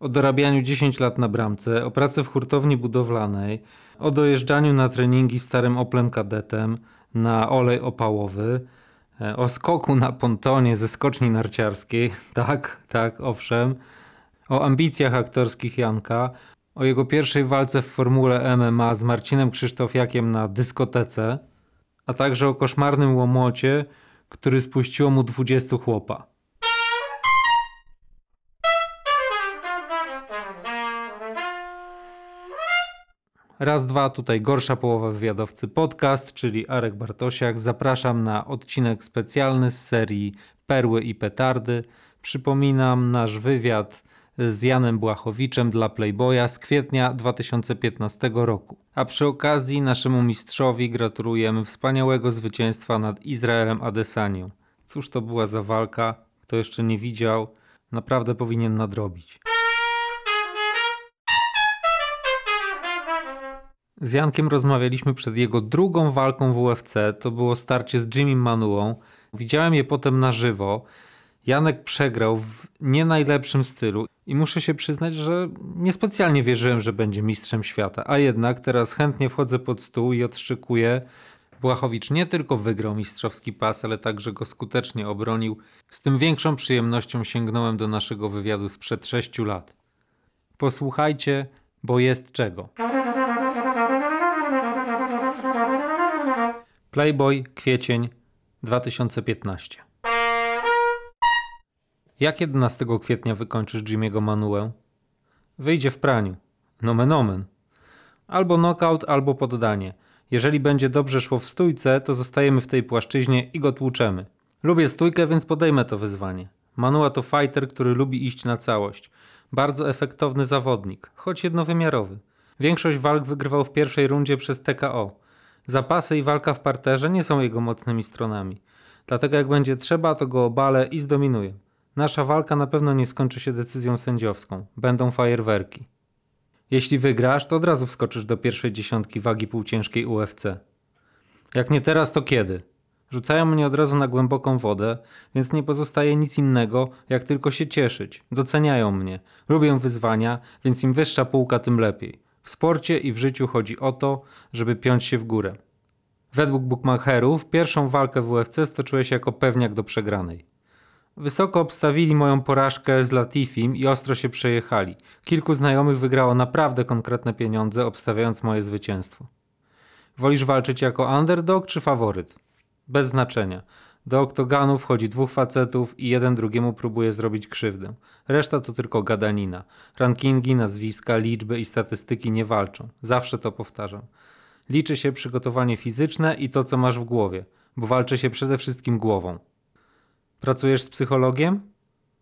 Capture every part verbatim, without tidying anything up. o dorabianiu dziesięć lat na bramce, o pracy w hurtowni budowlanej, o dojeżdżaniu na treningi starym Oplem Kadetem na olej opałowy, o skoku na pontonie ze skoczni narciarskiej, tak, tak, owszem, o ambicjach aktorskich Janka, o jego pierwszej walce w formule M M A z Marcinem Krzysztofiakiem na dyskotece, a także o koszmarnym łomocie, który spuściło mu dwudziestu chłopa. Raz, dwa, tutaj gorsza połowa wywiadowcy podcast, czyli Arek Bartosiak. Zapraszam na odcinek specjalny z serii Perły i Petardy. Przypominam nasz wywiad z Janem Błachowiczem dla Playboya z kwietnia dwa tysiące piętnastego roku. A przy okazji naszemu mistrzowi gratulujemy wspaniałego zwycięstwa nad Izraelem Adesanią. Cóż to była za walka? Kto jeszcze nie widział, naprawdę powinien nadrobić. Z Jankiem rozmawialiśmy przed jego drugą walką w U F C, to było starcie z Jimmy Manuwą. Widziałem je potem na żywo. Janek przegrał w nie najlepszym stylu i muszę się przyznać, że niespecjalnie wierzyłem, że będzie mistrzem świata. A jednak teraz chętnie wchodzę pod stół i odszykuję. Błachowicz nie tylko wygrał mistrzowski pas, ale także go skutecznie obronił. Z tym większą przyjemnością sięgnąłem do naszego wywiadu sprzed sześciu lat. Posłuchajcie, bo jest czego. Playboy, kwiecień dwa tysiące piętnastego. Jak jedenastego kwietnia wykończysz Jimmy'ego Manuwę? Wyjdzie w praniu. Nomen omen. Albo knockout, albo poddanie. Jeżeli będzie dobrze szło w stójce, to zostajemy w tej płaszczyźnie i go tłuczemy. Lubię stójkę, więc podejmę to wyzwanie. Manuwa to fighter, który lubi iść na całość. Bardzo efektowny zawodnik, choć jednowymiarowy. Większość walk wygrywał w pierwszej rundzie przez T K O. Zapasy i walka w parterze nie są jego mocnymi stronami. Dlatego jak będzie trzeba, to go obalę i zdominuję. Nasza walka na pewno nie skończy się decyzją sędziowską. Będą fajerwerki. Jeśli wygrasz, to od razu wskoczysz do pierwszej dziesiątki wagi półciężkiej U F C. Jak nie teraz, to kiedy? Rzucają mnie od razu na głęboką wodę, więc nie pozostaje nic innego, jak tylko się cieszyć. Doceniają mnie. Lubię wyzwania, więc im wyższa półka, tym lepiej. W sporcie i w życiu chodzi o to, żeby piąć się w górę. Według bookmacherów pierwszą walkę w U F C stoczyłeś jako pewniak do przegranej. Wysoko obstawili moją porażkę z Latifim i ostro się przejechali. Kilku znajomych wygrało naprawdę konkretne pieniądze, obstawiając moje zwycięstwo. Wolisz walczyć jako underdog czy faworyt? Bez znaczenia. Do oktoganu wchodzi dwóch facetów i jeden drugiemu próbuje zrobić krzywdę. Reszta to tylko gadanina. Rankingi, nazwiska, liczby i statystyki nie walczą. Zawsze to powtarzam. Liczy się przygotowanie fizyczne i to, co masz w głowie, bo walczy się przede wszystkim głową. Pracujesz z psychologiem?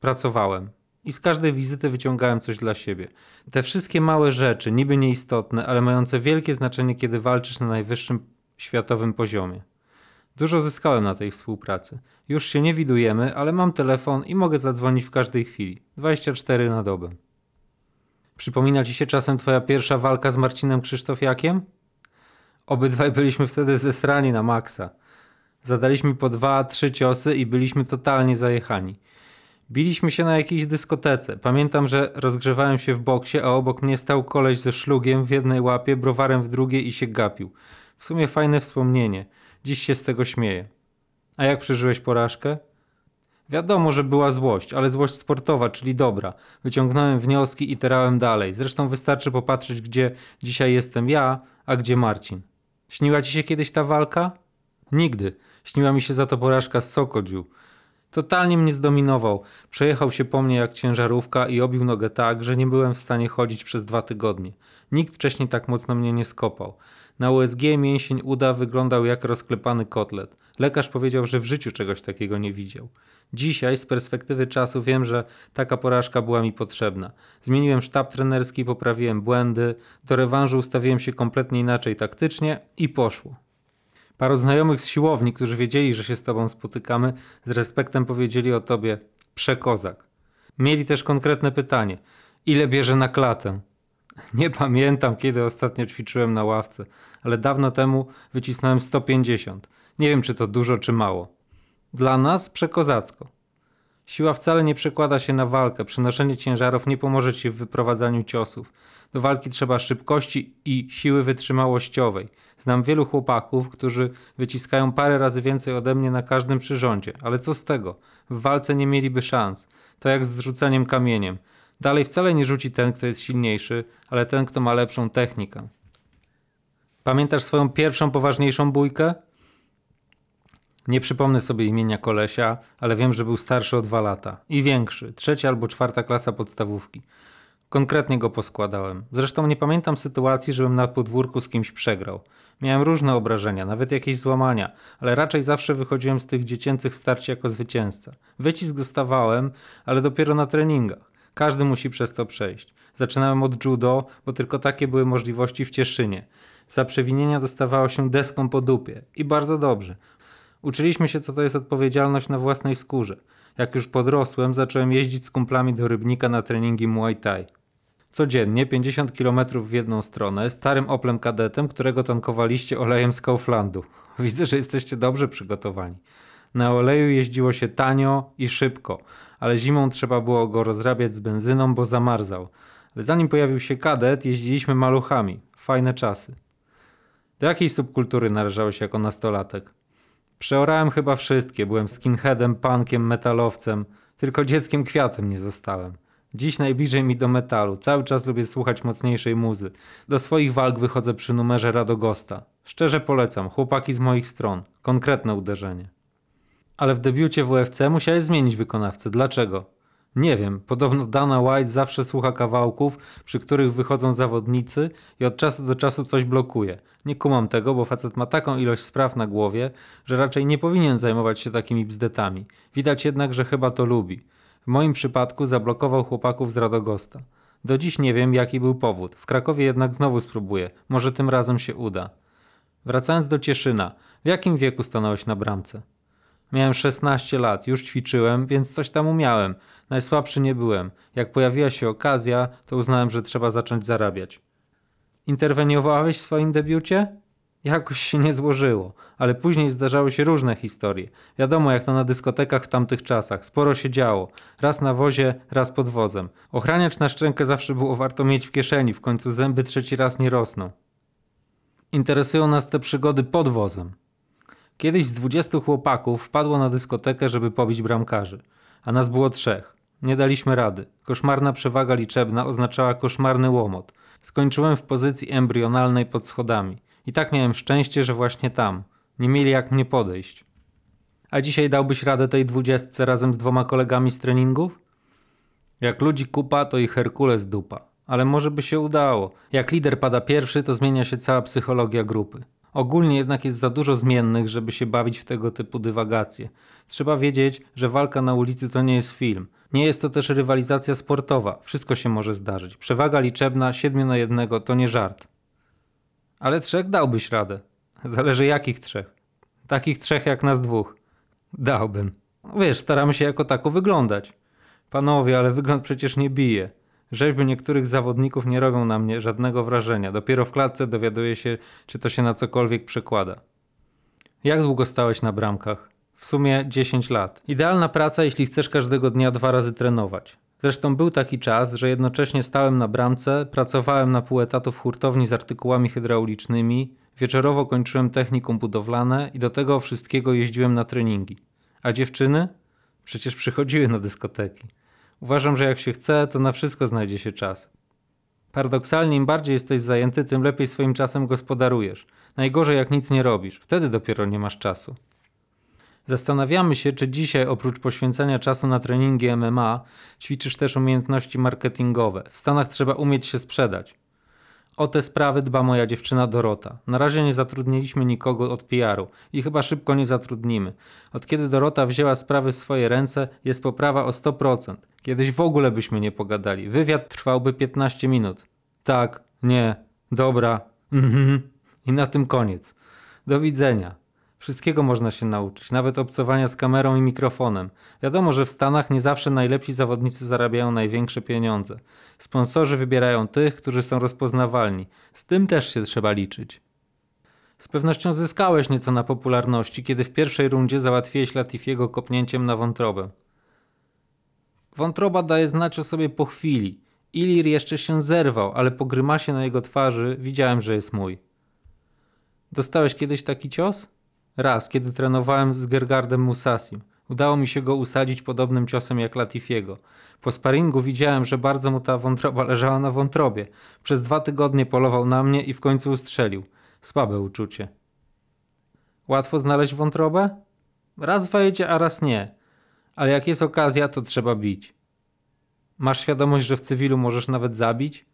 Pracowałem. I z każdej wizyty wyciągałem coś dla siebie. Te wszystkie małe rzeczy, niby nieistotne, ale mające wielkie znaczenie, kiedy walczysz na najwyższym światowym poziomie. Dużo zyskałem na tej współpracy. Już się nie widujemy, ale mam telefon i mogę zadzwonić w każdej chwili. dwadzieścia cztery na dobę. Przypomina ci się czasem twoja pierwsza walka z Marcinem Krzysztofiakiem? Obydwaj byliśmy wtedy zesrani na maksa. Zadaliśmy po dwa, trzy ciosy i byliśmy totalnie zajechani. Biliśmy się na jakiejś dyskotece. Pamiętam, że rozgrzewałem się w boksie, a obok mnie stał koleś ze szlugiem w jednej łapie, browarem w drugiej i się gapił. W sumie fajne wspomnienie. Dziś się z tego śmieję. A jak przeżyłeś porażkę? Wiadomo, że była złość, ale złość sportowa, czyli dobra. Wyciągnąłem wnioski i terałem dalej. Zresztą wystarczy popatrzeć, gdzie dzisiaj jestem ja, a gdzie Marcin. Śniła ci się kiedyś ta walka? Nigdy. Śniła mi się za to porażka z Sokodziu. Totalnie mnie zdominował. Przejechał się po mnie jak ciężarówka i obił nogę tak, że nie byłem w stanie chodzić przez dwa tygodnie. Nikt wcześniej tak mocno mnie nie skopał. Na U S G mięsień uda wyglądał jak rozklepany kotlet. Lekarz powiedział, że w życiu czegoś takiego nie widział. Dzisiaj z perspektywy czasu wiem, że taka porażka była mi potrzebna. Zmieniłem sztab trenerski, poprawiłem błędy, do rewanżu ustawiłem się kompletnie inaczej taktycznie i poszło. Paru znajomych z siłowni, którzy wiedzieli, że się z tobą spotykamy, z respektem powiedzieli o tobie: przekozak. Mieli też konkretne pytanie: ile bierze na klatę? Nie pamiętam, kiedy ostatnio ćwiczyłem na ławce, ale dawno temu wycisnąłem sto pięćdziesiąt. Nie wiem, czy to dużo, czy mało. Dla nas przekozacko. Siła wcale nie przekłada się na walkę, przenoszenie ciężarów nie pomoże ci w wyprowadzaniu ciosów. Do walki trzeba szybkości i siły wytrzymałościowej. Znam wielu chłopaków, którzy wyciskają parę razy więcej ode mnie na każdym przyrządzie, ale co z tego? W walce nie mieliby szans. To jak z rzucaniem kamieniem. Dalej wcale nie rzuci ten, kto jest silniejszy, ale ten, kto ma lepszą technikę. Pamiętasz swoją pierwszą poważniejszą bójkę? Nie przypomnę sobie imienia kolesia, ale wiem, że był starszy o dwa lata. I większy. Trzecia albo czwarta klasa podstawówki. Konkretnie go poskładałem. Zresztą nie pamiętam sytuacji, żebym na podwórku z kimś przegrał. Miałem różne obrażenia, nawet jakieś złamania, ale raczej zawsze wychodziłem z tych dziecięcych starć jako zwycięzca. Wycisk dostawałem, ale dopiero na treningach. Każdy musi przez to przejść. Zaczynałem od judo, bo tylko takie były możliwości w Cieszynie. Za przewinienia dostawało się deską po dupie. I bardzo dobrze. Uczyliśmy się, co to jest odpowiedzialność na własnej skórze. Jak już podrosłem, zacząłem jeździć z kumplami do Rybnika na treningi Muay Thai. Codziennie pięćdziesiąt kilometrów w jedną stronę, starym Oplem kadetem, którego tankowaliście olejem z Kauflandu. Widzę, że jesteście dobrze przygotowani. Na oleju jeździło się tanio i szybko, ale zimą trzeba było go rozrabiać z benzyną, bo zamarzał. Ale zanim pojawił się kadet, jeździliśmy maluchami. Fajne czasy. Do jakiej subkultury należałeś jako nastolatek? Przeorałem chyba wszystkie, byłem skinheadem, punkiem, metalowcem, tylko dzieckiem kwiatem nie zostałem. Dziś najbliżej mi do metalu, cały czas lubię słuchać mocniejszej muzy. Do swoich walk wychodzę przy numerze Radogosta. Szczerze polecam, chłopaki z moich stron, konkretne uderzenie. Ale w debiucie w U F C musiałeś zmienić wykonawcę, dlaczego? Nie wiem, podobno Dana White zawsze słucha kawałków, przy których wychodzą zawodnicy i od czasu do czasu coś blokuje. Nie kumam tego, bo facet ma taką ilość spraw na głowie, że raczej nie powinien zajmować się takimi bzdetami. Widać jednak, że chyba to lubi. W moim przypadku zablokował chłopaków z Radogosta. Do dziś nie wiem, jaki był powód. W Krakowie jednak znowu spróbuję. Może tym razem się uda. Wracając do Cieszyna. W jakim wieku stanąłeś na bramce? Miałem szesnaście lat, już ćwiczyłem, więc coś tam umiałem. Najsłabszy nie byłem. Jak pojawiła się okazja, to uznałem, że trzeba zacząć zarabiać. Interweniowałeś w swoim debiucie? Jakoś się nie złożyło, ale później zdarzały się różne historie. Wiadomo, jak to na dyskotekach w tamtych czasach. Sporo się działo. Raz na wozie, raz pod wozem. Ochraniacz na szczękę zawsze było warto mieć w kieszeni, w końcu zęby trzeci raz nie rosną. Interesują nas te przygody pod wozem. Kiedyś z dwudziestu chłopaków wpadło na dyskotekę, żeby pobić bramkarzy, a nas było trzech. Nie daliśmy rady. Koszmarna przewaga liczebna oznaczała koszmarny łomot. Skończyłem w pozycji embrionalnej pod schodami. I tak miałem szczęście, że właśnie tam. Nie mieli jak mnie podejść. A dzisiaj dałbyś radę tej dwudziestce razem z dwoma kolegami z treningów? Jak ludzi kupa, to i Herkules dupa. Ale może by się udało. Jak lider pada pierwszy, to zmienia się cała psychologia grupy. Ogólnie jednak jest za dużo zmiennych, żeby się bawić w tego typu dywagacje. Trzeba wiedzieć, że walka na ulicy to nie jest film. Nie jest to też rywalizacja sportowa. Wszystko się może zdarzyć. Przewaga liczebna siedem na jeden to nie żart. Ale trzech dałbyś radę. Zależy jakich trzech. Takich trzech jak nas dwóch. Dałbym. Wiesz, staramy się jako tako wyglądać. Panowie, ale wygląd przecież nie bije. Rzeźby niektórych zawodników nie robią na mnie żadnego wrażenia. Dopiero w klatce dowiaduję się, czy to się na cokolwiek przekłada. Jak długo stałeś na bramkach? W sumie dziesięć lat. Idealna praca, jeśli chcesz każdego dnia dwa razy trenować. Zresztą był taki czas, że jednocześnie stałem na bramce, pracowałem na pół etatu w hurtowni z artykułami hydraulicznymi, wieczorowo kończyłem technikum budowlane i do tego wszystkiego jeździłem na treningi. A dziewczyny? Przecież przychodziły na dyskoteki. Uważam, że jak się chce, to na wszystko znajdzie się czas. Paradoksalnie im bardziej jesteś zajęty, tym lepiej swoim czasem gospodarujesz. Najgorzej jak nic nie robisz, wtedy dopiero nie masz czasu. Zastanawiamy się, czy dzisiaj oprócz poświęcenia czasu na treningi M M A, ćwiczysz też umiejętności marketingowe. W Stanach trzeba umieć się sprzedać. O te sprawy dba moja dziewczyna Dorota. Na razie nie zatrudniliśmy nikogo od P R u i chyba szybko nie zatrudnimy. Od kiedy Dorota wzięła sprawy w swoje ręce, jest poprawa o sto procent. Kiedyś w ogóle byśmy nie pogadali. Wywiad trwałby piętnaście minut. Tak, nie, dobra, mhm. I na tym koniec. Do widzenia. Wszystkiego można się nauczyć, nawet obcowania z kamerą i mikrofonem. Wiadomo, że w Stanach nie zawsze najlepsi zawodnicy zarabiają największe pieniądze. Sponsorzy wybierają tych, którzy są rozpoznawalni. Z tym też się trzeba liczyć. Z pewnością zyskałeś nieco na popularności, kiedy w pierwszej rundzie załatwiłeś Latifiego kopnięciem na wątrobę. Wątroba daje znać o sobie po chwili. Ilir jeszcze się zerwał, ale po grymasie na jego twarzy widziałem, że jest mój. Dostałeś kiedyś taki cios? Raz, kiedy trenowałem z Gergardem Musasim. Udało mi się go usadzić podobnym ciosem jak Latifiego. Po sparingu widziałem, że bardzo mu ta wątroba leżała na wątrobie. Przez dwa tygodnie polował na mnie i w końcu ustrzelił. Słabe uczucie. Łatwo znaleźć wątrobę? Raz wejdzie, a raz nie. Ale jak jest okazja, to trzeba bić. Masz świadomość, że w cywilu możesz nawet zabić?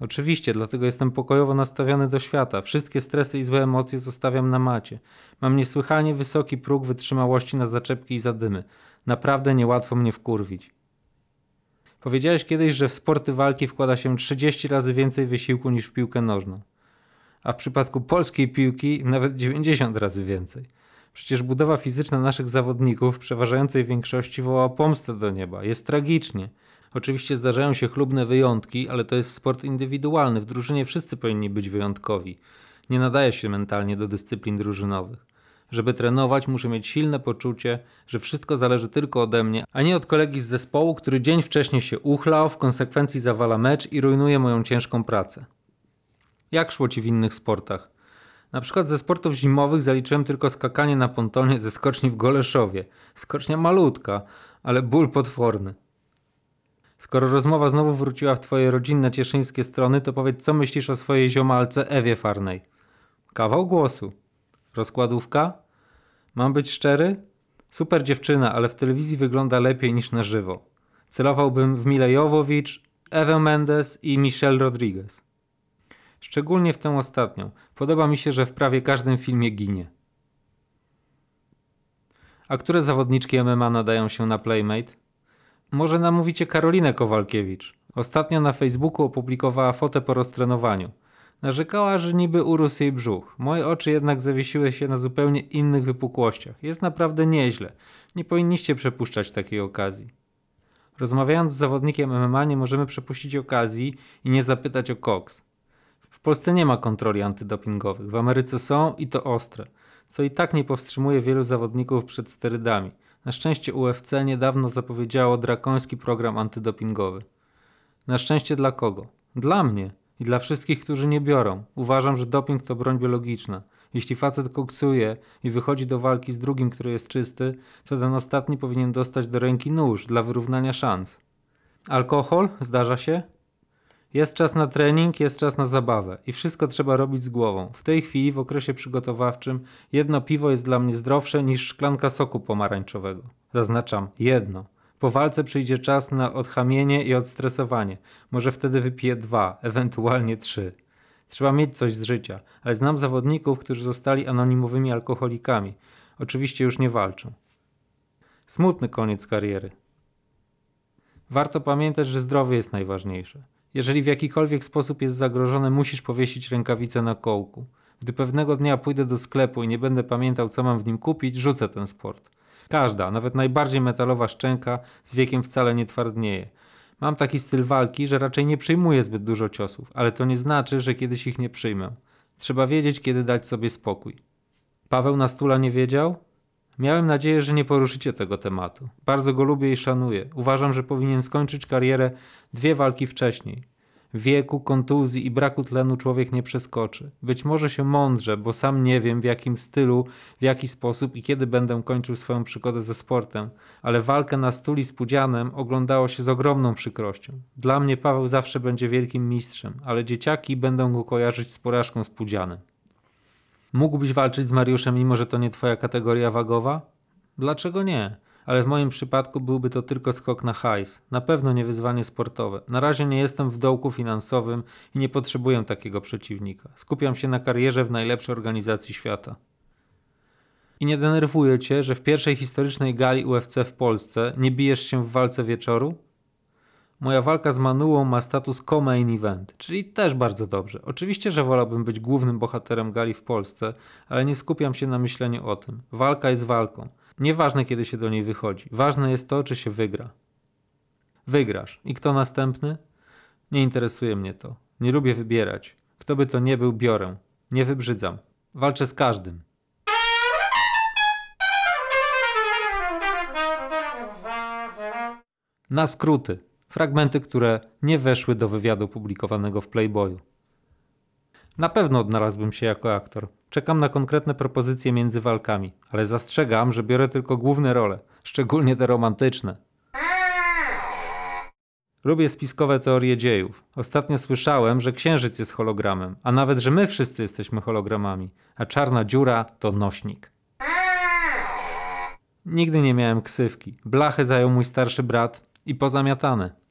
Oczywiście, dlatego jestem pokojowo nastawiony do świata. Wszystkie stresy i złe emocje zostawiam na macie. Mam niesłychanie wysoki próg wytrzymałości na zaczepki i zadymy. Naprawdę niełatwo mnie wkurwić. Powiedziałeś kiedyś, że w sporty walki wkłada się trzydzieści razy więcej wysiłku niż w piłkę nożną. A w przypadku polskiej piłki nawet dziewięćdziesiąt razy więcej. Przecież budowa fizyczna naszych zawodników w przeważającej większości woła pomstę do nieba. Jest tragicznie. Oczywiście zdarzają się chlubne wyjątki, ale to jest sport indywidualny. W drużynie wszyscy powinni być wyjątkowi. Nie nadaje się mentalnie do dyscyplin drużynowych. Żeby trenować, muszę mieć silne poczucie, że wszystko zależy tylko ode mnie, a nie od kolegi z zespołu, który dzień wcześniej się uchlał, w konsekwencji zawala mecz i rujnuje moją ciężką pracę. Jak szło ci w innych sportach? Na przykład ze sportów zimowych zaliczyłem tylko skakanie na pontonie ze skoczni w Goleszowie. Skocznia malutka, ale ból potworny. Skoro rozmowa znowu wróciła w twoje rodzinne cieszyńskie strony, to powiedz, co myślisz o swojej ziomalce Ewie Farnej? Kawał głosu. Rozkładówka? Mam być szczery? Super dziewczyna, ale w telewizji wygląda lepiej niż na żywo. Celowałbym w Milę Jovovich, Ewę Mendes i Michelle Rodriguez. Szczególnie w tę ostatnią. Podoba mi się, że w prawie każdym filmie ginie. A które zawodniczki M M A nadają się na Playmate? Może namówicie Karolinę Kowalkiewicz. Ostatnio na Facebooku opublikowała fotę po roztrenowaniu. Narzekała, że niby urósł jej brzuch. Moje oczy jednak zawiesiły się na zupełnie innych wypukłościach. Jest naprawdę nieźle. Nie powinniście przepuszczać takiej okazji. Rozmawiając z zawodnikiem M M A nie możemy przepuścić okazji i nie zapytać o koks. W Polsce nie ma kontroli antydopingowych. W Ameryce są i to ostre. Co i tak nie powstrzymuje wielu zawodników przed sterydami. Na szczęście U F C niedawno zapowiedziało drakoński program antydopingowy. Na szczęście dla kogo? Dla mnie i dla wszystkich, którzy nie biorą. Uważam, że doping to broń biologiczna. Jeśli facet koksuje i wychodzi do walki z drugim, który jest czysty, to ten ostatni powinien dostać do ręki nóż dla wyrównania szans. Alkohol? Zdarza się? Jest czas na trening, jest czas na zabawę i wszystko trzeba robić z głową. W tej chwili, w okresie przygotowawczym, jedno piwo jest dla mnie zdrowsze niż szklanka soku pomarańczowego. Zaznaczam, jedno. Po walce przyjdzie czas na odchamienie i odstresowanie. Może wtedy wypiję dwa, ewentualnie trzy. Trzeba mieć coś z życia, ale znam zawodników, którzy zostali anonimowymi alkoholikami. Oczywiście już nie walczą. Smutny koniec kariery. Warto pamiętać, że zdrowie jest najważniejsze. Jeżeli w jakikolwiek sposób jest zagrożone, musisz powiesić rękawicę na kołku. Gdy pewnego dnia pójdę do sklepu i nie będę pamiętał, co mam w nim kupić, rzucę ten sport. Każda, nawet najbardziej metalowa szczęka z wiekiem wcale nie twardnieje. Mam taki styl walki, że raczej nie przyjmuję zbyt dużo ciosów, ale to nie znaczy, że kiedyś ich nie przyjmę. Trzeba wiedzieć, kiedy dać sobie spokój. Paweł Nastula nie wiedział? Miałem nadzieję, że nie poruszycie tego tematu. Bardzo go lubię i szanuję. Uważam, że powinien skończyć karierę dwie walki wcześniej. Wieku, kontuzji i braku tlenu człowiek nie przeskoczy. Być może się mądrze, bo sam nie wiem, w jakim stylu, w jaki sposób i kiedy będę kończył swoją przygodę ze sportem, ale walkę na stuli z Pudzianem oglądało się z ogromną przykrością. Dla mnie Paweł zawsze będzie wielkim mistrzem, ale dzieciaki będą go kojarzyć z porażką z Pudzianem. Mógłbyś walczyć z Mariuszem, mimo że to nie twoja kategoria wagowa? Dlaczego nie? Ale w moim przypadku byłby to tylko skok na hajs. Na pewno nie wyzwanie sportowe. Na razie nie jestem w dołku finansowym i nie potrzebuję takiego przeciwnika. Skupiam się na karierze w najlepszej organizacji świata. I nie denerwuje cię, że w pierwszej historycznej gali U F C w Polsce nie bijesz się w walce wieczoru? Moja walka z Manułą ma status co-main event, czyli też bardzo dobrze. Oczywiście, że wolałbym być głównym bohaterem gali w Polsce, ale nie skupiam się na myśleniu o tym. Walka jest walką. Nieważne, kiedy się do niej wychodzi. Ważne jest to, czy się wygra. Wygrasz. I kto następny? Nie interesuje mnie to. Nie lubię wybierać. Kto by to nie był, biorę. Nie wybrzydzam. Walczę z każdym. na skróty, fragmenty, które nie weszły do wywiadu publikowanego w Playboyu. Na pewno odnalazłbym się jako aktor. Czekam na konkretne propozycje między walkami, ale zastrzegam, że biorę tylko główne role, szczególnie te romantyczne. Lubię spiskowe teorie dziejów. Ostatnio słyszałem, że Księżyc jest hologramem, a nawet, że my wszyscy jesteśmy hologramami, a czarna dziura to nośnik. Nigdy nie miałem ksywki. Blachy zajął mój starszy brat i pozamiatane.